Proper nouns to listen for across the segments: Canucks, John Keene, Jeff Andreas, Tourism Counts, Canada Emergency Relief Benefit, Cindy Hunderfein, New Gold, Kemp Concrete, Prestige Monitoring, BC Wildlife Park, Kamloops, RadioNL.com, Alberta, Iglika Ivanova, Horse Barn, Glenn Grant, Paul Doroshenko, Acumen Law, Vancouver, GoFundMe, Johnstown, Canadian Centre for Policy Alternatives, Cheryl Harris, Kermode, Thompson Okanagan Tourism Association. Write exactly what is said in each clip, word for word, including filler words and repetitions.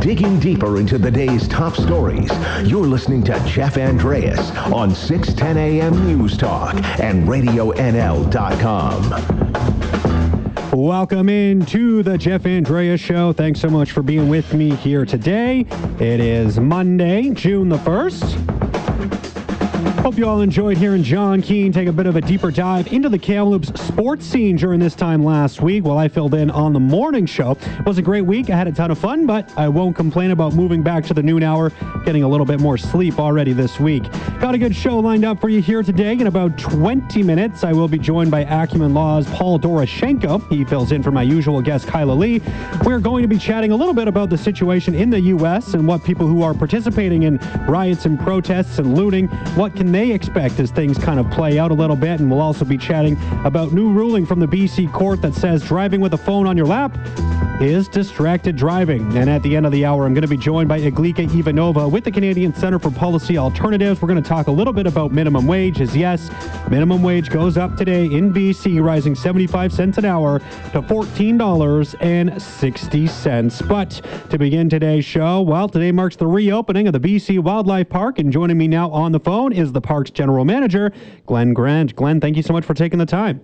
Digging deeper into the day's top stories, you're listening to Jeff Andreas on six ten A M News Talk and radio N L dot com. Welcome in to the Jeff Andreas Show. Thanks so much for being with me here today. It is Monday, June the first. Hope you all enjoyed hearing John Keene take a bit of a deeper dive into the Kamloops sports scene during this time last week while I filled in on the morning show. It was a great week. I had a ton of fun, but I won't complain about moving back to the noon hour, getting a little bit more sleep already this week. Got a good show lined up for you here today. In about twenty minutes, I will be joined by Acumen Law's Paul Doroshenko. He fills in for my usual guest, Kyla Lee. We're going to be chatting a little bit about the situation in the U S and what people who are participating in riots and protests and looting, what can they expect as things kind of play out a little bit. And we'll also be chatting about new ruling from the B C court that says driving with a phone on your lap is distracted driving. And at the end of the hour, I'm going to be joined by Iglika Ivanova with the Canadian Centre for Policy Alternatives. We're going to talk a little bit about minimum wages. Yes, minimum wage goes up today in B C, rising seventy-five cents an hour to fourteen dollars and sixty cents. But to begin today's show, well, today marks the reopening of the B C Wildlife Park, and joining me now on the phone is the park's general manager, Glenn Grant. Glenn, thank you so much for taking the time.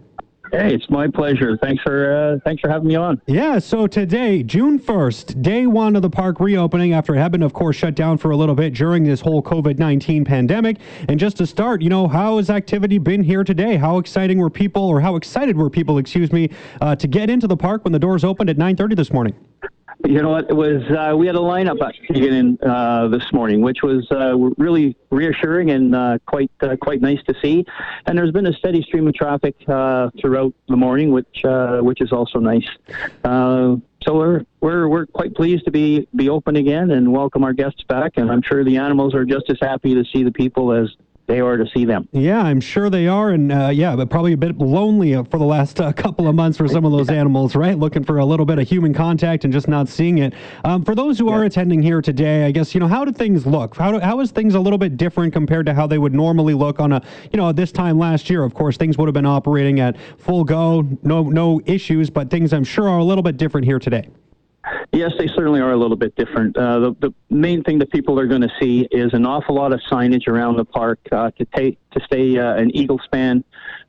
Hey, it's my pleasure. Thanks for uh, thanks for having me on. Yeah, so today, June first, day one of the park reopening after it had been, of course, shut down for a little bit during this whole COVID nineteen pandemic. And just to start, you know, how has activity been here today? How exciting were people, or how excited were people, excuse me, uh, to get into the park when the doors opened at nine thirty this morning? You know what, it was, uh, we had a lineup at Keegan uh, this morning, which was uh, really reassuring and uh, quite uh, quite nice to see. And there's been a steady stream of traffic uh, throughout the morning, which uh, which is also nice. Uh, so we're, we're we're quite pleased to be be open again and welcome our guests back. And I'm sure the animals are just as happy to see the people as they are to see them. Yeah, I'm sure they are. And uh, yeah, but probably a bit lonely for the last uh, couple of months for some of those yeah. animals, right? Looking for a little bit of human contact and just not seeing it. Um, for those who yeah. are attending here today, I guess, you know, how do things look? How, do, how is things a little bit different compared to how they would normally look on a, you know, this time last year? Of course, things would have been operating at full go, no, no issues, but things I'm sure are a little bit different here today. Yes, they certainly are a little bit different. Uh, the, the main thing that people are going to see is an awful lot of signage around the park uh, to take to stay uh, an eagle span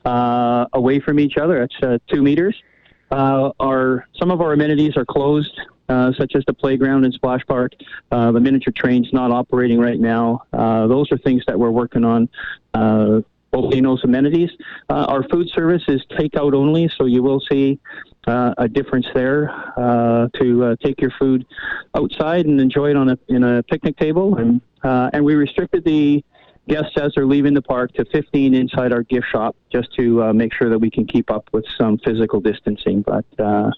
uh, away from each other. That's uh, two meters. Uh, our some of our amenities are closed, uh, such as the playground and splash park. Uh, the miniature train's not operating right now. Uh, those are things that we're working on. Uh, both in those amenities, uh, our food service is takeout only, so you will see Uh, a difference there uh, to uh, take your food outside and enjoy it on a in a picnic table, and uh, and we restricted the guests as they're leaving the park to fifteen inside our gift shop, just to uh, make sure that we can keep up with some physical distancing. But uh,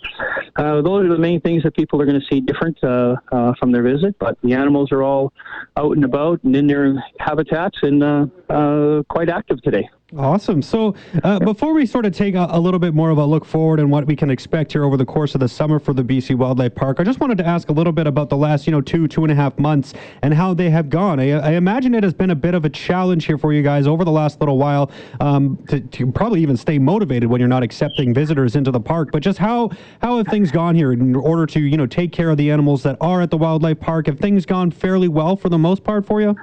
uh, those are the main things that people are going to see different uh, uh, from their visit. But the animals are all out and about and in their habitats and uh, uh, quite active today. Awesome. So uh, before we sort of take a, a little bit more of a look forward and what we can expect here over the course of the summer for the B C Wildlife Park, I just wanted to ask a little bit about the last, you know, two, two and a half months and how they have gone. I, I imagine it has been a bit of a challenge here for you guys over the last little while um, to, to probably even stay motivated when you're not accepting visitors into the park. But just how, how have things gone here in order to, you know, take care of the animals that are at the wildlife park? Have things gone fairly well for the most part for you?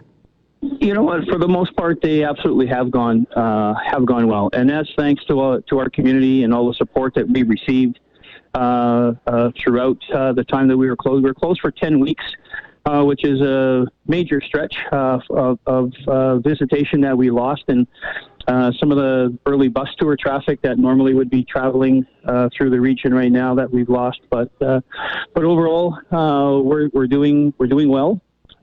You know what? For the most part, they absolutely have gone uh, have gone well, and that's thanks to uh, to our community and all the support that we received uh, uh, throughout uh, the time that we were closed. We were closed for ten weeks, uh, which is a major stretch uh, of, of uh, visitation that we lost, and uh, some of the early bus tour traffic that normally would be traveling uh, through the region right now that we've lost. But uh, but overall, uh, we're we're doing we're doing well.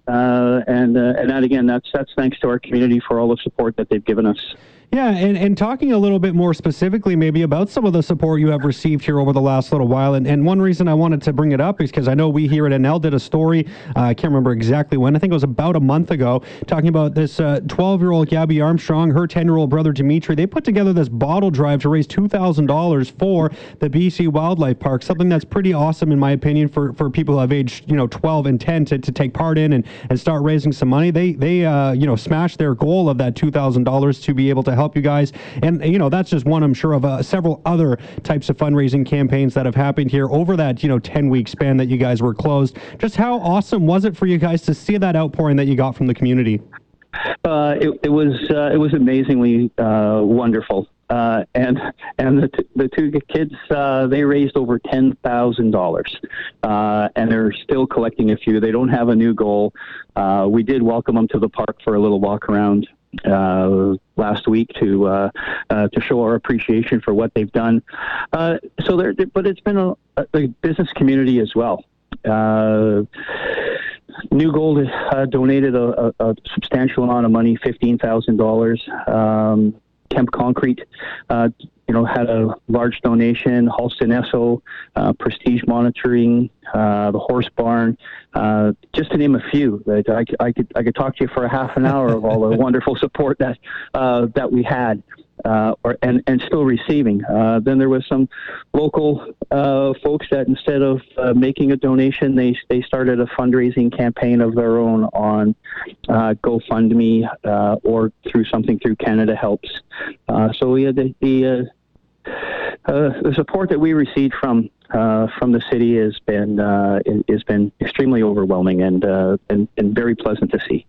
Uh, and uh, and that again, that's that's thanks to our community for all the support that they've given us. Yeah, and, and talking a little bit more specifically maybe about some of the support you have received here over the last little while, and, and one reason I wanted to bring it up is because I know we here at N L did a story, uh, I can't remember exactly when, I think it was about a month ago, talking about this uh, twelve-year-old Gabby Armstrong, her ten-year-old brother Dimitri. They put together this bottle drive to raise two thousand dollars for the B C Wildlife Park, something that's pretty awesome in my opinion for, for people who have aged, you know, twelve and ten to, to take part in and, and start raising some money. They, they uh, you know, smashed their goal of that two thousand dollars to be able to help help you guys. And, you know, that's just one, I'm sure, of uh, several other types of fundraising campaigns that have happened here over that, you know, ten-week span that you guys were closed. Just how awesome was it for you guys to see that outpouring that you got from the community? Uh, it, it was uh, it was amazingly uh, wonderful. Uh, and and the, t- the two kids, uh, they raised over ten thousand dollars, uh, and they're still collecting a few. They don't have a new goal. Uh, we did welcome them to the park for a little walk around uh, last week to uh, uh, to show our appreciation for what they've done. Uh, so there, but it's been a, a business community as well. Uh, New Gold uh, donated a, a, a substantial amount of money, fifteen thousand dollars. Um, Kemp Concrete, uh, you know, had a large donation. Halston Esso, uh, Prestige Monitoring, uh, the Horse Barn, uh, just to name a few. Right? I, I could I could talk to you for a half an hour of all the wonderful support that uh, that we had, uh, or and, and still receiving. Uh, then there was some local uh, folks that instead of uh, making a donation, they they started a fundraising campaign of their own on uh, GoFundMe uh, or through something through Canada Helps. Uh, so we had the, the uh, Uh, the support that we received from uh, from the city has been uh, has been extremely overwhelming and uh, and, and very pleasant to see.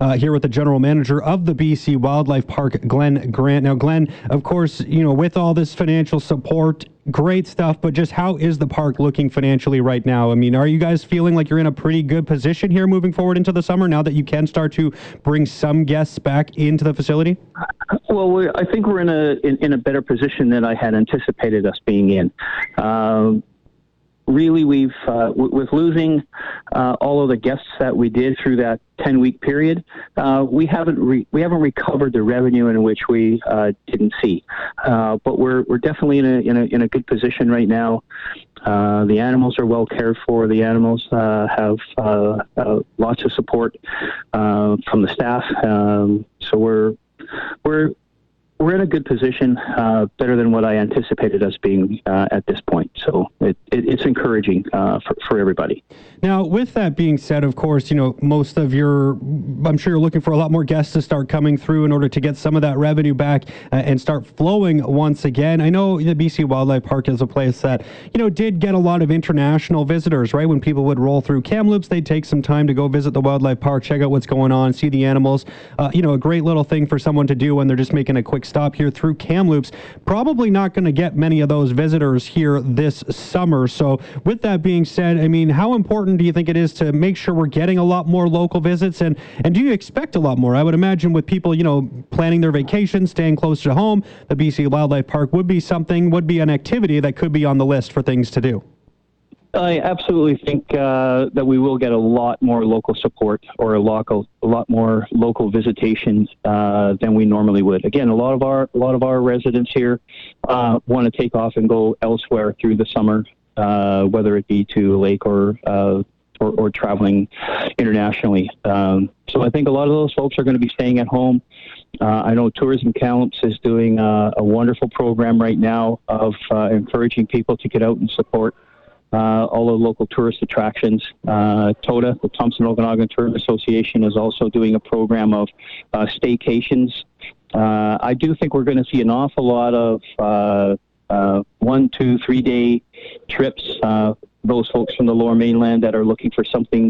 Uh, here with the general manager of the B C Wildlife Park, Glenn Grant. Now, Glenn, of course, you know, with all this financial support, great stuff, but just how is the park looking financially right now? I mean, are you guys feeling like you're in a pretty good position here moving forward into the summer now that you can start to bring some guests back into the facility? Well, we're, I think we're in a in, in a better position than I had anticipated us being in. Um, Really, we've uh, w- with losing uh, all of the guests that we did through that ten-week period, uh, we haven't re- we haven't recovered the revenue in which we uh, didn't see. Uh, but we're we're definitely in a in a in a good position right now. Uh, the animals are well cared for. The animals uh, have uh, uh, lots of support uh, from the staff. Um, so we're we're we're in a good position, uh, better than what I anticipated us being uh, at this point. So it, it, it's encouraging uh, for, for everybody. Now, with that being said, of course, you know, most of your, I'm sure you're looking for a lot more guests to start coming through in order to get some of that revenue back uh, and start flowing once again. I know the B C Wildlife Park is a place that, you know, did get a lot of international visitors, right? When people would roll through Kamloops, they'd take some time to go visit the wildlife park, check out what's going on, see the animals. Uh, you know, a great little thing for someone to do when they're just making a quick stop here through Kamloops. Probably not going to get many of those visitors here this summer. So with that being said, I mean, how important do you think it is to make sure we're getting a lot more local visits? And, and do you expect a lot more? I would imagine with people, you know, planning their vacations, staying close to home, the B C Wildlife Park would be something, would be an activity that could be on the list for things to do. I absolutely think uh, that we will get a lot more local support or a local, a lot more local visitation uh, than we normally would. Again, a lot of our, a lot of our residents here uh, want to take off and go elsewhere through the summer, uh, whether it be to a lake or, uh, or, or traveling internationally. Um, so I think a lot of those folks are going to be staying at home. Uh, I know Tourism Counts is doing a, a wonderful program right now of uh, encouraging people to get out and support Uh, all the local tourist attractions. Uh, TOTA, the Thompson Okanagan Tourism Association, is also doing a program of uh, staycations. Uh, I do think we're going to see an awful lot of uh, uh, one, two, three-day trips. Uh, those folks from the Lower Mainland that are looking for something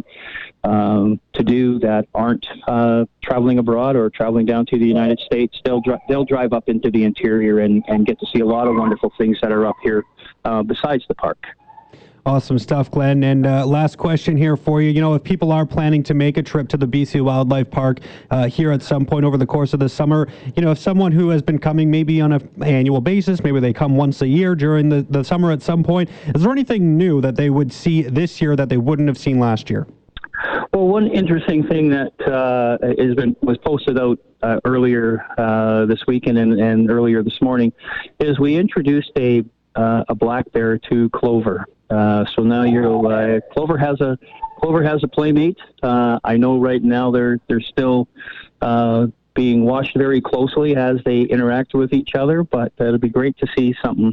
um, to do that aren't uh, traveling abroad or traveling down to the United States, they'll dri- they'll drive up into the interior and, and get to see a lot of wonderful things that are up here uh, besides the park. Awesome stuff, Glenn. And uh, last question here for you. You know, if people are planning to make a trip to the B C Wildlife Park uh, here at some point over the course of the summer, you know, if someone who has been coming maybe on an annual basis, maybe they come once a year during the, the summer at some point, is there anything new that they would see this year that they wouldn't have seen last year? Well, one interesting thing that uh, has been was posted out uh, earlier uh, this weekend and, and earlier this morning is we introduced a uh, a black bear to Clover. Uh, so now you're uh, Clover has a Clover has a playmate. Uh, I know right now they're they're still uh, being watched very closely as they interact with each other. But it'll be great to see something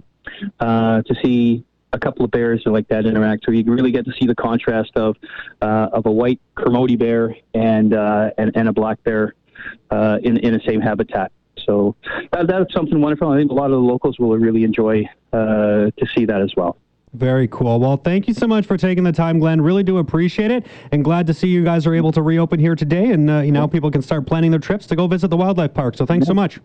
uh, to see a couple of bears like that interact. So you really get to see the contrast of uh, of a white Kermode bear and, uh, and and a black bear uh, in in the same habitat. So that, that's something wonderful. I think a lot of the locals will really enjoy uh, to see that as well. Very cool. Well, thank you so much for taking the time, Glenn. Really do appreciate it, and glad to see you guys are able to reopen here today, and uh, you know, people can start planning their trips to go visit the wildlife park. So thanks so much.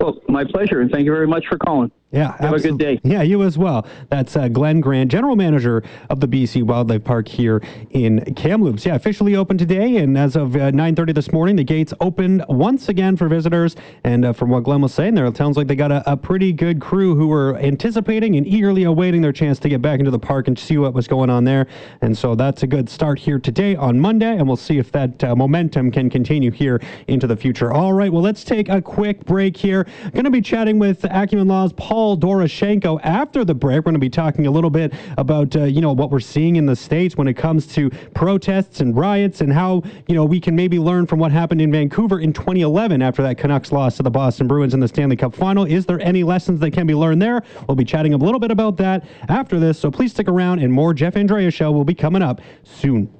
Well, my pleasure, and thank you very much for calling. Yeah, have absolutely. a good day. Yeah, you as well. That's uh, Glenn Grant, General Manager of the B C Wildlife Park here in Kamloops. Yeah, officially open today, and as of uh, nine thirty this morning, the gates opened once again for visitors, and uh, from what Glenn was saying there, it sounds like they got a, a pretty good crew who were anticipating and eagerly awaiting their chance to get back into the park and see what was going on there, and so that's a good start here today on Monday, and we'll see if that uh, momentum can continue here into the future. All right, well, let's take a quick break here. Going to be chatting with Acumen Law's Paul Paul Doroshenko. After the break, we're going to be talking a little bit about, uh, you know, what we're seeing in the States when it comes to protests and riots, and how, you know, we can maybe learn from what happened in Vancouver in twenty eleven after that Canucks loss to the Boston Bruins in the Stanley Cup final. Is there any lessons that can be learned there? We'll be chatting a little bit about that after this, so please stick around, and more Jeff Andreas Show will be coming up soon.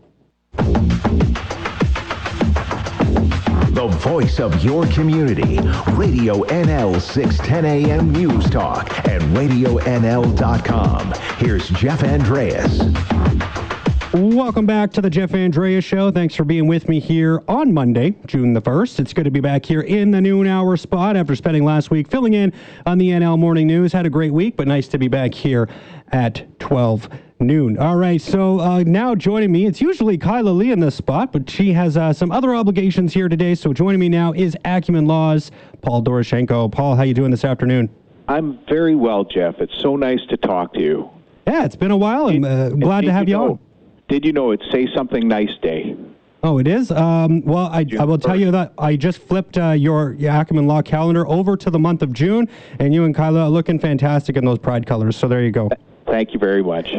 The voice of your community, Radio N L six ten A M News Talk and radio N L dot com. Here's Jeff Andreas. Welcome back to the Jeff Andreas Show. Thanks for being with me here on Monday, June the first. It's good to be back here in the noon hour spot after spending last week filling in on the N L Morning News. Had a great week, but nice to be back here at twelve noon. All right, so uh, now joining me, it's usually Kyla Lee in this spot, but she has uh, some other obligations here today, so joining me now is Acumen Law's Paul Doroshenko. Paul, how you doing this afternoon? I'm very well, Jeff. It's so nice to talk to you. Yeah, it's been a while. I'm uh, glad to have you on. Did you know it's Say Something Nice Day? Oh, it is? Um, well, I, I will tell you that I just flipped uh, your, your Acumen Law calendar over to the month of June, and you and Kyla are looking fantastic in those pride colors, so there you go. Thank you very much.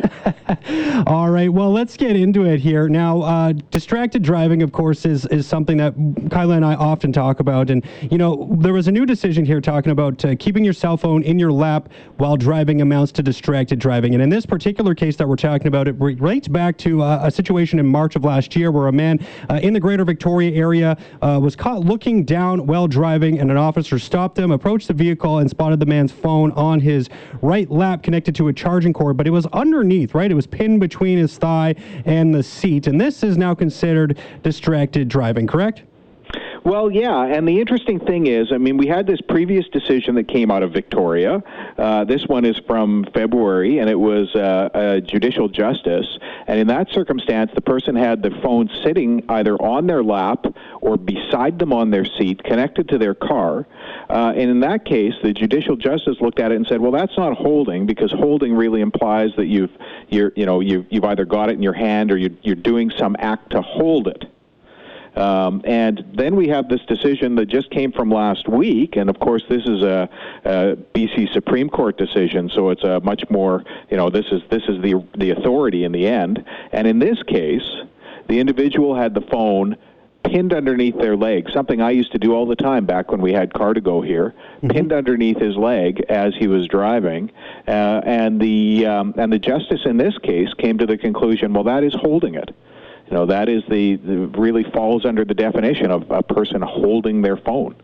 All right, well, let's get into it here. Now, uh, distracted driving, of course, is, is something that Kyla and I often talk about. And, you know, there was a new decision here talking about uh, keeping your cell phone in your lap while driving amounts to distracted driving. And in this particular case that we're talking about, it relates back to uh, a situation in March of last year where a man uh, in the greater Victoria area uh, was caught looking down while driving, and an officer stopped him, approached the vehicle, and spotted the man's phone on his right lap connected to a charging cord. But it was underneath, right? It was pinned between his thigh and the seat. And this is now considered distracted driving, correct? Well, yeah, and the interesting thing is, I mean, we had this previous decision that came out of Victoria. Uh, this one is from February, and it was uh, a judicial justice. And in that circumstance, the person had the phone sitting either on their lap or beside them on their seat, connected to their car. Uh, and in that case, the judicial justice looked at it and said, well, that's not holding, because holding really implies that you've, you're, you know, you've, you've either got it in your hand or you're, you're doing some act to hold it. Um, and then we have this decision that just came from last week, and of course this is a, a B C Supreme Court decision, so it's a much more, you know, this is this is the the authority in the end. And in this case, the individual had the phone pinned underneath their leg, something I used to do all the time back when we had Car to Go here, mm-hmm. pinned underneath his leg as he was driving, uh, and the um, and the justice in this case came to the conclusion, well, that is holding it. You know, that is the, the really falls under the definition of a person holding their phone.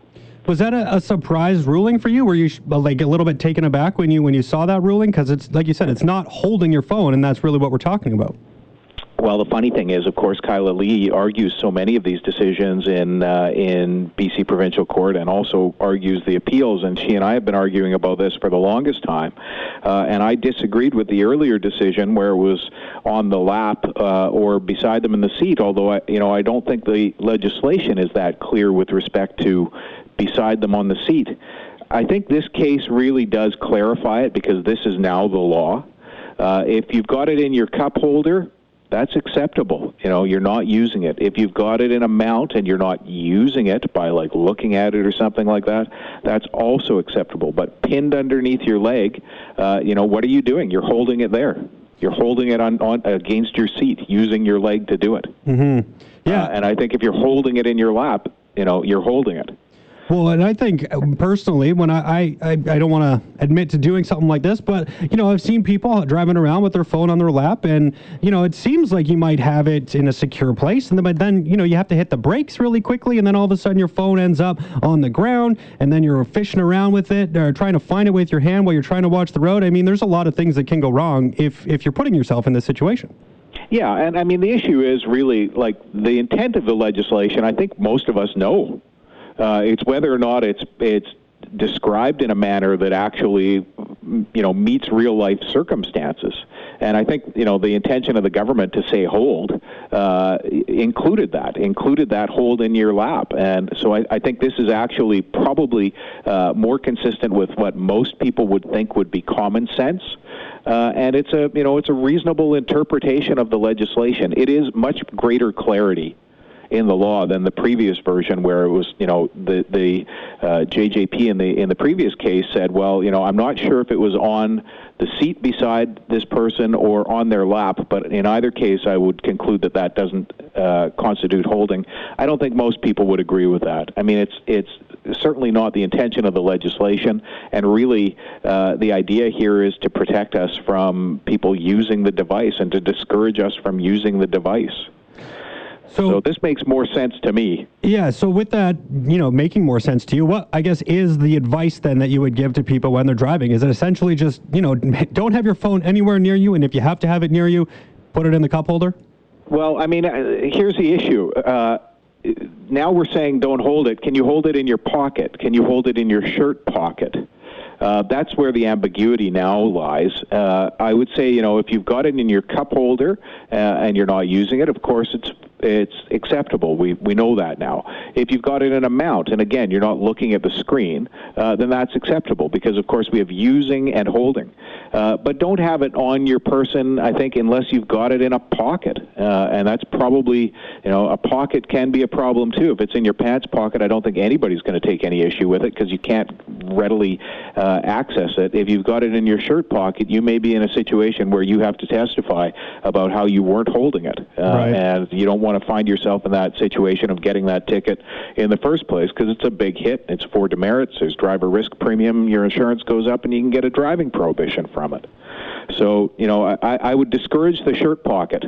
Was that a, a surprise ruling for you? Were you like a little bit taken aback when you when you saw that ruling? Because it's like you said, it's not holding your phone, and that's really what we're talking about. Well, the funny thing is, of course, Kyla Lee argues so many of these decisions in uh, in B C Provincial Court, and also argues the appeals, and she and I have been arguing about this for the longest time, uh, and I disagreed with the earlier decision where it was on the lap uh, or beside them in the seat, although I, you know, I don't think the legislation is that clear with respect to beside them on the seat. I think this case really does clarify it, because this is now the law. Uh, if you've got it in your cup holder, that's acceptable. You know, you're not using it. If you've got it in a mount and you're not using it by, like, looking at it or something like that, that's also acceptable. But pinned underneath your leg, uh, you know, what are you doing? You're holding it there. You're holding it on, on against your seat, using your leg to do it. Mm-hmm. Yeah. Uh, and I think if you're holding it in your lap, you know, you're holding it. Well, and I think personally, when I, I, I don't want to admit to doing something like this, but, you know, I've seen people driving around with their phone on their lap, and, you know, it seems like you might have it in a secure place, and then, but then, you know, you have to hit the brakes really quickly, and then all of a sudden your phone ends up on the ground, and then you're fishing around with it, or trying to find it with your hand while you're trying to watch the road. I mean, there's a lot of things that can go wrong if, if you're putting yourself in this situation. Yeah, and I mean, the issue is really, like, the intent of the legislation, I think most of us know. Uh, it's whether or not it's it's described in a manner that actually, you know, meets real life circumstances. And I think, you know, the intention of the government to say hold uh, included that, included that hold in your lap. And so I, I think this is actually probably uh, more consistent with what most people would think would be common sense. Uh, and it's a, you know, it's a reasonable interpretation of the legislation. It is much greater clarity in the law than the previous version, where it was, you know, the the uh, J J P in the in the previous case said, well, you know, I'm not sure if it was on the seat beside this person or on their lap, but in either case, I would conclude that that doesn't uh, constitute holding. I don't think most people would agree with that. I mean, it's it's certainly not the intention of the legislation, and really, uh, the idea here is to protect us from people using the device and to discourage us from using the device. So, so this makes more sense to me. Yeah, so with that, you know, making more sense to you, what, I guess, is the advice then that you would give to people when they're driving? Is it essentially just, you know, don't have your phone anywhere near you, and if you have to have it near you, put it in the cup holder? Well, I mean, here's the issue. Uh, now we're saying don't hold it. Can you hold it in your pocket? Can you hold it in your shirt pocket? Uh, that's where the ambiguity now lies. Uh, I would say, you know, if you've got it in your cup holder uh, and you're not using it, of course it's it's acceptable. We we know that now. If you've got it in a mount, and again, you're not looking at the screen, uh, then that's acceptable because, of course, we have using and holding. Uh, but don't have it on your person, I think, unless you've got it in a pocket. Uh, and that's probably, you know, a pocket can be a problem too. If it's in your pants pocket, I don't think anybody's going to take any issue with it because you can't readily Uh, access it. If you've got it in your shirt pocket, you may be in a situation where you have to testify about how you weren't holding it. Uh, right. And you don't want to find yourself in that situation of getting that ticket in the first place because it's a big hit. It's for demerits. There's driver risk premium. Your insurance goes up and you can get a driving prohibition from it. So, you know, I, I would discourage the shirt pocket.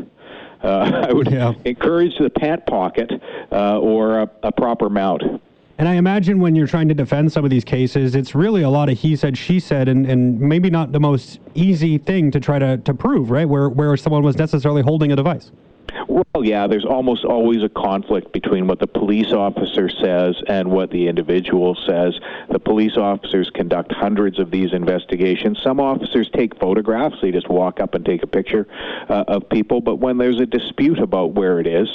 Uh, I would yeah. encourage the pant pocket uh, or a, a proper mount. And I imagine when you're trying to defend some of these cases, it's really a lot of he said, she said, and, and maybe not the most easy thing to try to, to prove, right, where, where someone was necessarily holding a device. Well, yeah, there's almost always a conflict between what the police officer says and what the individual says. The police officers conduct hundreds of these investigations. Some officers take photographs. They just walk up and take a picture uh, of people. But when there's a dispute about where it is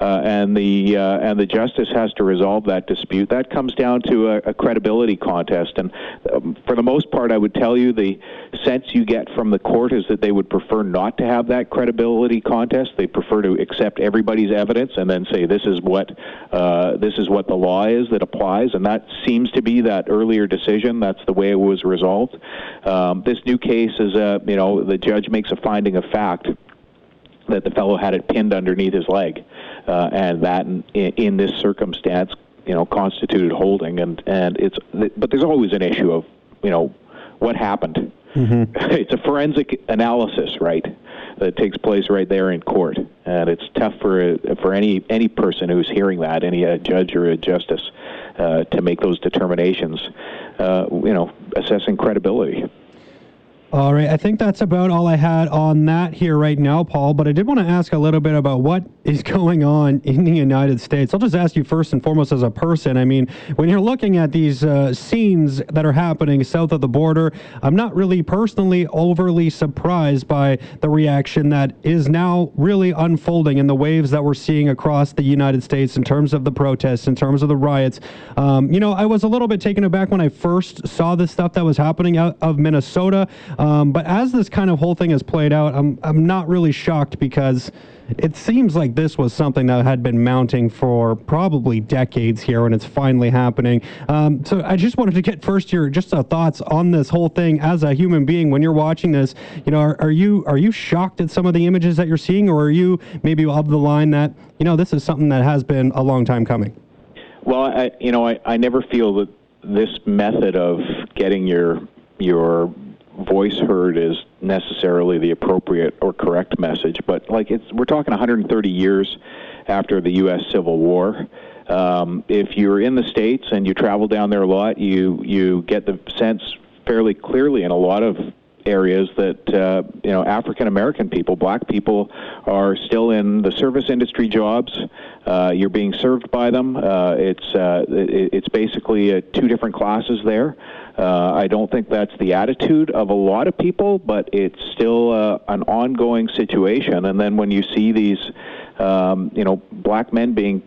uh, and the uh, and the justice has to resolve that dispute, that comes down to a, a credibility contest. And um, for the most part, I would tell you the sense you get from the court is that they would prefer not to have that credibility contest. They prefer to accept everybody's evidence and then say this is what uh, this is what the law is that applies, and that seems to be that earlier decision. That's the way it was resolved. Um, this new case is a you know the judge makes a finding of fact that the fellow had it pinned underneath his leg, uh, and that in, in this circumstance you know constituted holding, and and it's but there's always an issue of you know what happened. Mm-hmm. It's a forensic analysis, right, that takes place right there in court, and it's tough for for any any person who's hearing that, any a judge or a justice, uh, to make those determinations. Uh, you know, assessing credibility. All right, I think that's about all I had on that here right now, Paul, but I did want to ask a little bit about what is going on in the United States. I'll just ask you first and foremost as a person. I mean, when you're looking at these uh, scenes that are happening south of the border, I'm not really personally overly surprised by the reaction that is now really unfolding in the waves that we're seeing across the United States in terms of the protests, in terms of the riots. Um, you know, I was a little bit taken aback when I first saw this stuff that was happening out of Minnesota. Um, but as this kind of whole thing has played out, I'm I'm not really shocked because it seems like this was something that had been mounting for probably decades here, and it's finally happening. Um, so I just wanted to get first your just uh, thoughts on this whole thing as a human being when you're watching this. You know, are, are you are you shocked at some of the images that you're seeing, or are you maybe of the line that you know this is something that has been a long time coming? Well, I, you know, I, I never feel that this method of getting your your voice heard is necessarily the appropriate or correct message. But like, it's we're talking one hundred thirty years after the U S Civil War. Um, if you're in the States and you travel down there a lot, you you get the sense fairly clearly in a lot of areas that uh, you know, African American people, black people, are still in the service industry jobs. Uh, you're being served by them. Uh, it's uh, it, it's basically uh, two different classes there. Uh, I don't think that's the attitude of a lot of people, but it's still uh, an ongoing situation. And then when you see these, um, you know, black men being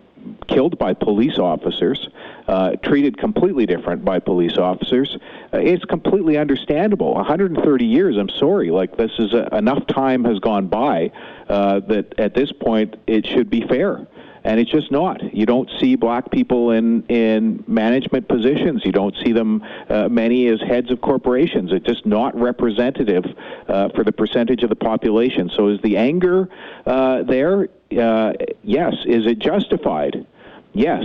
killed by police officers, uh, treated completely different by police officers, uh, it's completely understandable. one hundred thirty years, I'm sorry, like this is a, enough time has gone by uh, that at this point it should be fair. And it's just not. You don't see black people in, in management positions. You don't see them, uh, many as heads of corporations. It's just not representative uh, for the percentage of the population. So is the anger uh, there? Uh, yes. Is it justified? Yes.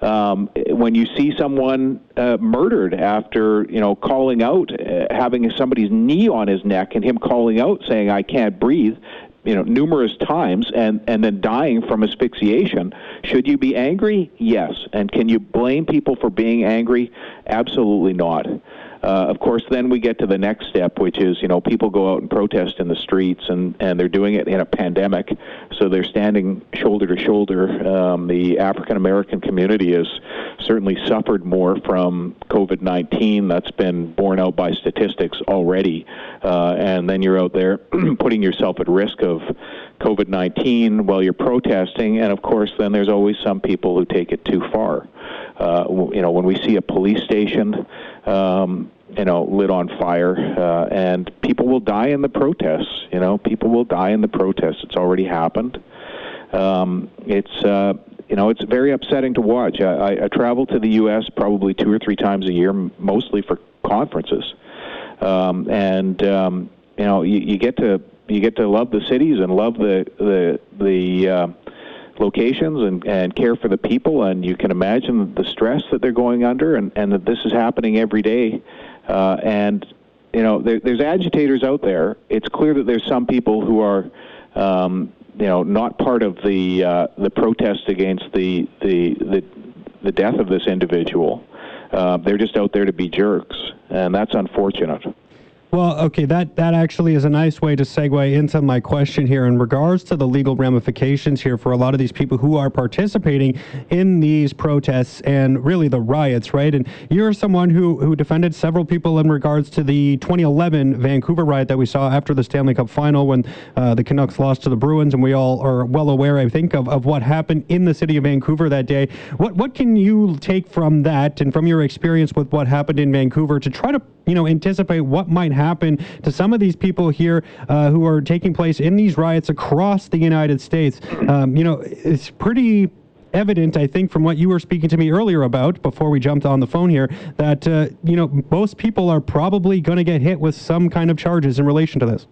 Um, when you see someone uh, murdered after, you know, calling out, uh, having somebody's knee on his neck and him calling out saying, "I can't breathe," you know, numerous times, and, and then dying from asphyxiation. Should you be angry? Yes. And can you blame people for being angry? Absolutely not. Uh, of course, then we get to the next step, which is, you know, people go out and protest in the streets, and, and they're doing it in a pandemic. So they're standing shoulder to shoulder. Um, the African-American community has certainly suffered more from COVID nineteen. That's been borne out by statistics already. Uh, and then you're out there putting yourself at risk of COVID nineteen while you're protesting. And of course, then there's always some people who take it too far. Uh, you know, when we see a police station, um, you know, lit on fire, uh, and people will die in the protests, you know, people will die in the protests. It's already happened. Um, it's, uh, you know, it's very upsetting to watch. I, I, I travel to the U S probably two or three times a year, mostly for conferences. Um, and, um, you know, you, you get to, you get to love the cities and love the, the, the, uh, locations and, and care for the people, and you can imagine the stress that they're going under, and, and that this is happening every day. Uh, and, you know, there, there's agitators out there. It's clear that there's some people who are, um, you know, not part of the uh, the protest against the, the, the, the death of this individual. Uh, they're just out there to be jerks, and that's unfortunate. Well, okay, that, that actually is a nice way to segue into my question here in regards to the legal ramifications here for a lot of these people who are participating in these protests and really the riots, right? And you're someone who, who defended several people in regards to the twenty eleven Vancouver riot that we saw after the Stanley Cup final when uh, the Canucks lost to the Bruins, and we all are well aware, I think, of, of what happened in the city of Vancouver that day. What, what can you take from that and from your experience with what happened in Vancouver to try to, you know, anticipate what might happen to some of these people here uh, who are taking place in these riots across the United States? Um, you know, it's pretty evident, I think, from what you were speaking to me earlier about before we jumped on the phone here, that, uh, you know, most people are probably going to get hit with some kind of charges in relation to this.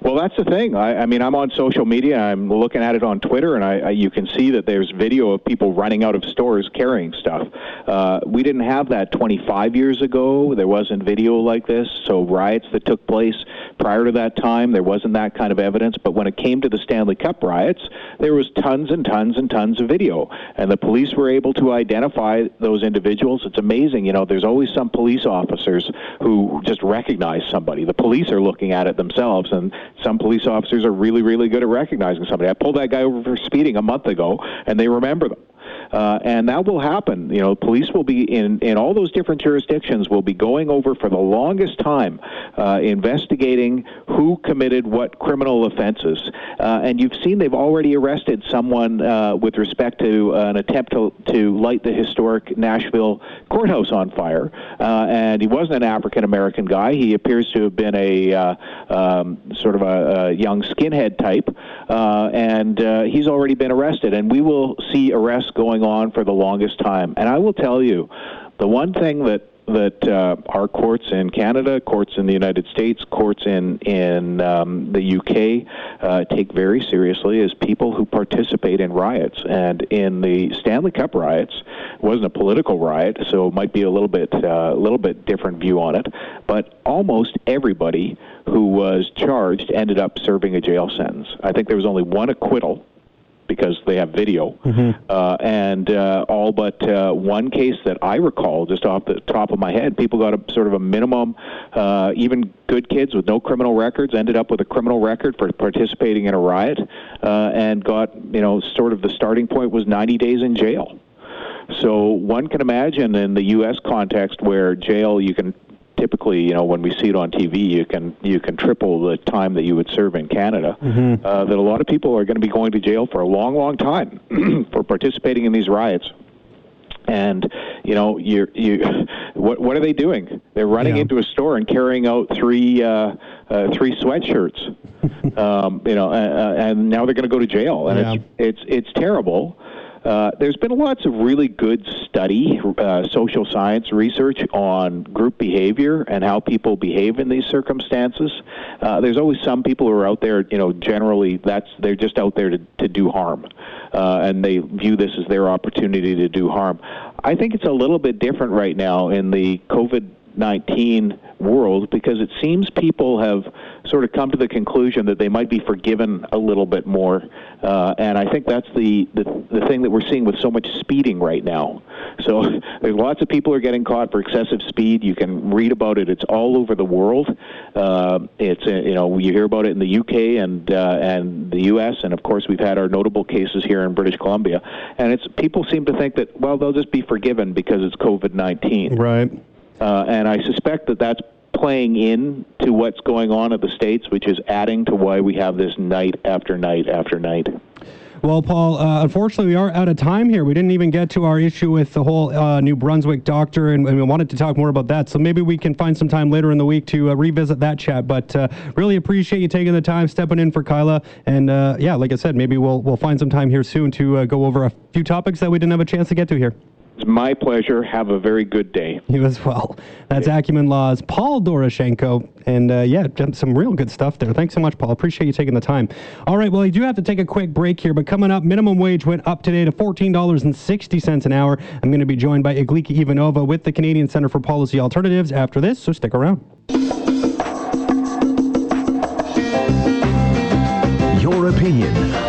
Well, that's the thing. I, I mean, I'm on social media. I'm looking at it on Twitter, and I, I, you can see that there's video of people running out of stores carrying stuff. Uh, we didn't have that twenty-five years ago. There wasn't video like this. So riots that took place prior to that time, there wasn't that kind of evidence. But when it came to the Stanley Cup riots, there was tons and tons and tons of video, and the police were able to identify those individuals. It's amazing. You know, there's always some police officers who just recognize somebody. The police are looking at it themselves, and some police officers are really, really good at recognizing somebody. I pulled that guy over for speeding a month ago, and they remember them. Uh, and that will happen. You know, police will be in, in all those different jurisdictions will be going over for the longest time, uh, investigating who committed what criminal offenses. Uh, and you've seen they've already arrested someone uh, with respect to uh, an attempt to, to light the historic Nashville courthouse on fire. Uh, and he wasn't an African-American guy. He appears to have been a uh, um, sort of a, a young skinhead type. Uh, and uh, he's already been arrested. And we will see arrests going on for the longest time. And I will tell you, the one thing that that uh, our courts in Canada, courts in the United States, courts in in um, the U K uh, take very seriously is people who participate in riots. And in the Stanley Cup riots, it wasn't a political riot, so it might be a little bit a uh, little bit different view on it. But almost everybody who was charged ended up serving a jail sentence. I think there was only one acquittal, because they have video, mm-hmm. uh, and uh, all but uh, one case that I recall, just off the top of my head, people got a sort of a minimum, uh, even good kids with no criminal records ended up with a criminal record for participating in a riot, uh, and got, you know, sort of the starting point was ninety days in jail. So one can imagine in the U S context where jail, you can typically, you know, when we see it on T V, you can you can triple the time that you would serve in Canada, mm-hmm. uh, that a lot of people are going to be going to jail for a long, long time for participating in these riots. And, you know, you you, what what are they doing? They're running yeah. into a store and carrying out three uh, uh, three sweatshirts, um, you know, uh, and now they're going to go to jail, and yeah. it's, it's it's terrible. Uh, there's been lots of really good study, uh, social science research on group behavior and how people behave in these circumstances. Uh, there's always some people who are out there, you know, generally that's they're just out there to, to do harm, uh, and they view this as their opportunity to do harm. I think it's a little bit different right now in the COVID nineteen world, because it seems people have sort of come to the conclusion that they might be forgiven a little bit more, uh, and I think that's the, the the thing that we're seeing with so much speeding right now. So there's lots of people who are getting caught for excessive speed. You can read about it; it's all over the world. Uh, it's you know you hear about it in the U K and uh, and the U S, and of course we've had our notable cases here in British Columbia. And it's people seem to think that, well, they'll just be forgiven because it's COVID nineteen. Right. Uh, and I suspect that that's playing in to what's going on at the States, which is adding to why we have this night after night after night. Well, Paul, uh, unfortunately, we are out of time here. We didn't even get to our issue with the whole uh, New Brunswick doctor, and, and we wanted to talk more about that. So maybe we can find some time later in the week to uh, revisit that chat. But uh, really appreciate you taking the time, stepping in for Kyla. And uh, yeah, like I said, maybe we'll we'll find some time here soon to uh, go over a few topics that we didn't have a chance to get to here. It's my pleasure. Have a very good day. You as well. That's yeah. Acumen Law's Paul Doroshenko. And uh, yeah, some real good stuff there. Thanks so much, Paul. Appreciate you taking the time. All right, well, you do have to take a quick break here, but coming up, minimum wage went up today to fourteen dollars and sixty cents an hour. I'm going to be joined by Iglika Ivanova with the Canadian Centre for Policy Alternatives after this, so stick around. Your opinion.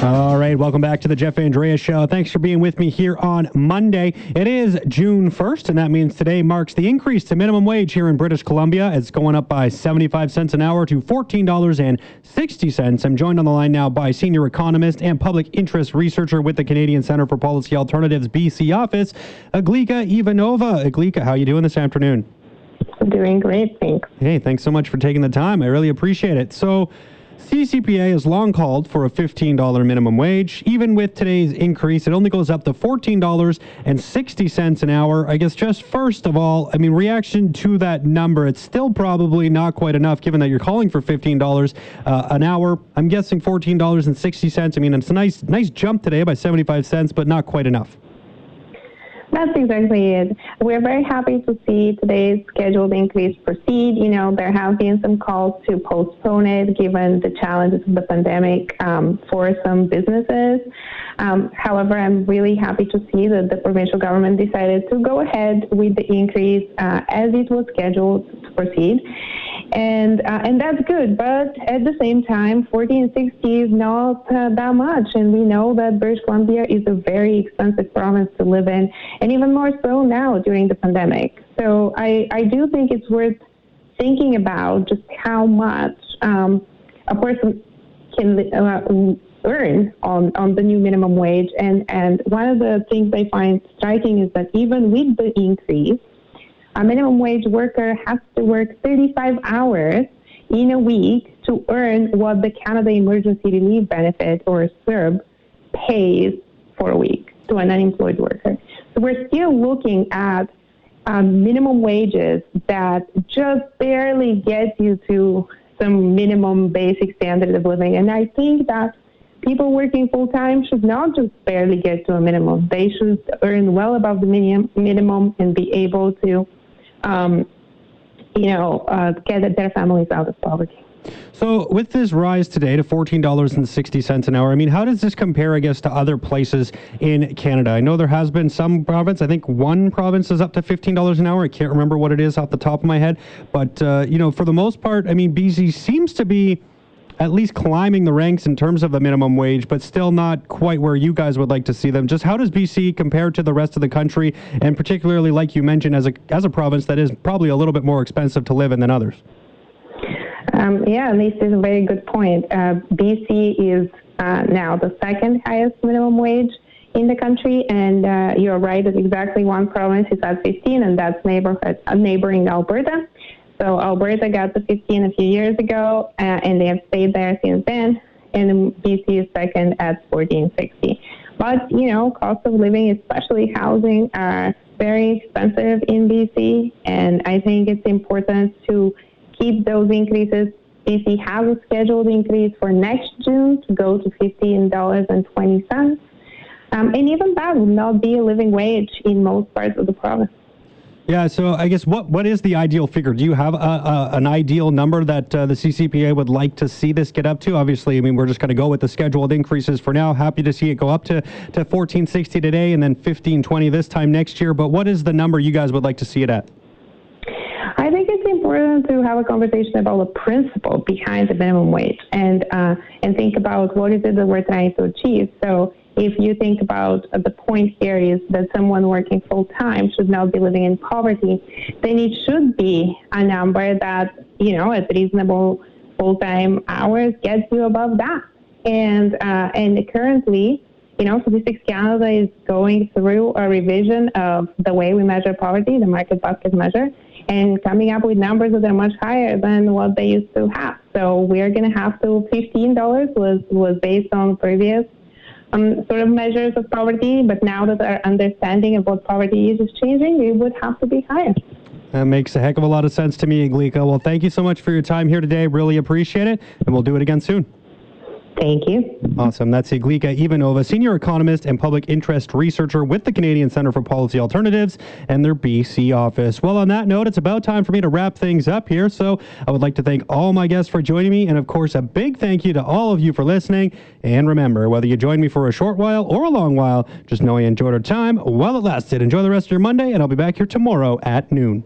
All right, welcome back to the Jeff Andreas Show. Thanks for being with me here on Monday. It is June first, and that means today marks the increase to minimum wage here in British Columbia. It's going up by seventy-five cents an hour to fourteen dollars and sixty cents. I'm joined on the line now by senior economist and public interest researcher with the Canadian Centre for Policy Alternatives B C office, Iglika Ivanova. Iglika, how are you doing this afternoon? I'm doing great, thanks. Hey, thanks so much for taking the time. I really appreciate it. So, C C P A has long called for a fifteen dollars minimum wage. Even with today's increase, it only goes up to fourteen dollars and sixty cents an hour. I guess just first of all, I mean, reaction to that number, it's still probably not quite enough given that you're calling for fifteen dollars uh, an hour. I'm guessing fourteen dollars and sixty cents. I mean, it's a nice, nice jump today by seventy-five cents, but not quite enough. That's exactly it. We're very happy to see today's scheduled increase proceed. You know, there have been some calls to postpone it given the challenges of the pandemic um, for some businesses. Um, however, I'm really happy to see that the provincial government decided to go ahead with the increase uh, as it was scheduled to proceed. And uh, and that's good, but at the same time, fourteen sixty is not uh, that much, and we know that British Columbia is a very expensive province to live in, and even more so now during the pandemic. So I, I do think it's worth thinking about just how much um, a person can uh, earn on, on the new minimum wage. And, and one of the things I find striking is that even with the increase, a minimum wage worker has to work thirty-five hours in a week to earn what the Canada Emergency Relief Benefit, or S E R B, pays for a week to an unemployed worker. So we're still looking at um, minimum wages that just barely get you to some minimum basic standard of living. And I think that people working full-time should not just barely get to a minimum. They should earn well above the minimum, minimum and be able to, um, you know, uh, get their families out of poverty. So with this rise today to fourteen dollars and sixty cents an hour, I mean, how does this compare, I guess, to other places in Canada? I know there has been some province, I think one province is up to fifteen dollars an hour. I can't remember what it is off the top of my head. But, uh, you know, for the most part, I mean, B C seems to be at least climbing the ranks in terms of the minimum wage, but still not quite where you guys would like to see them. Just how does B C compare to the rest of the country, and particularly, like you mentioned, as a as a province that is probably a little bit more expensive to live in than others? Um, yeah, this is a very good point. Uh, B C is uh, now the second highest minimum wage in the country, and uh, you're right that exactly one province is at fifteen, and that's neighborhood, uh, neighboring Alberta. So Alberta got to fifteen a few years ago, uh, and they have stayed there since then, and B C is second at fourteen sixty. But, you know, cost of living, especially housing, are very expensive in B C, and I think it's important to keep those increases. B C has a scheduled increase for next June to go to fifteen dollars and twenty cents. Um, and even that will not be a living wage in most parts of the province. Yeah, so I guess what, what is the ideal figure? Do you have a, a, an ideal number that uh, the C C P A would like to see this get up to? Obviously, I mean, we're just going to go with the scheduled increases for now. Happy to see it go up to, to fourteen sixty today and then fifteen twenty this time next year. But what is the number you guys would like to see it at? I think it's important to have a conversation about the principle behind the minimum wage and uh, and think about what is it that we're trying to achieve. So if you think about uh, the point here is that someone working full-time should not be living in poverty, then it should be a number that, you know, at reasonable full-time hours gets you above that. And, uh, and currently, you know, Statistics Canada is going through a revision of the way we measure poverty, the market basket measure, and coming up with numbers that are much higher than what they used to have. So we're going to have to, fifteen dollars was, was based on previous um, sort of measures of poverty, but now that our understanding of what poverty is is changing, it would have to be higher. That makes a heck of a lot of sense to me, Iglika. Well, thank you so much for your time here today. Really appreciate it, and we'll do it again soon. Thank you. Awesome. That's Iglika Ivanova, senior economist and public interest researcher with the Canadian Centre for Policy Alternatives and their B C office. Well, on that note, it's about time for me to wrap things up here. So I would like to thank all my guests for joining me. And of course, a big thank you to all of you for listening. And remember, whether you join me for a short while or a long while, just know you enjoyed our time while it lasted. Enjoy the rest of your Monday, and I'll be back here tomorrow at noon.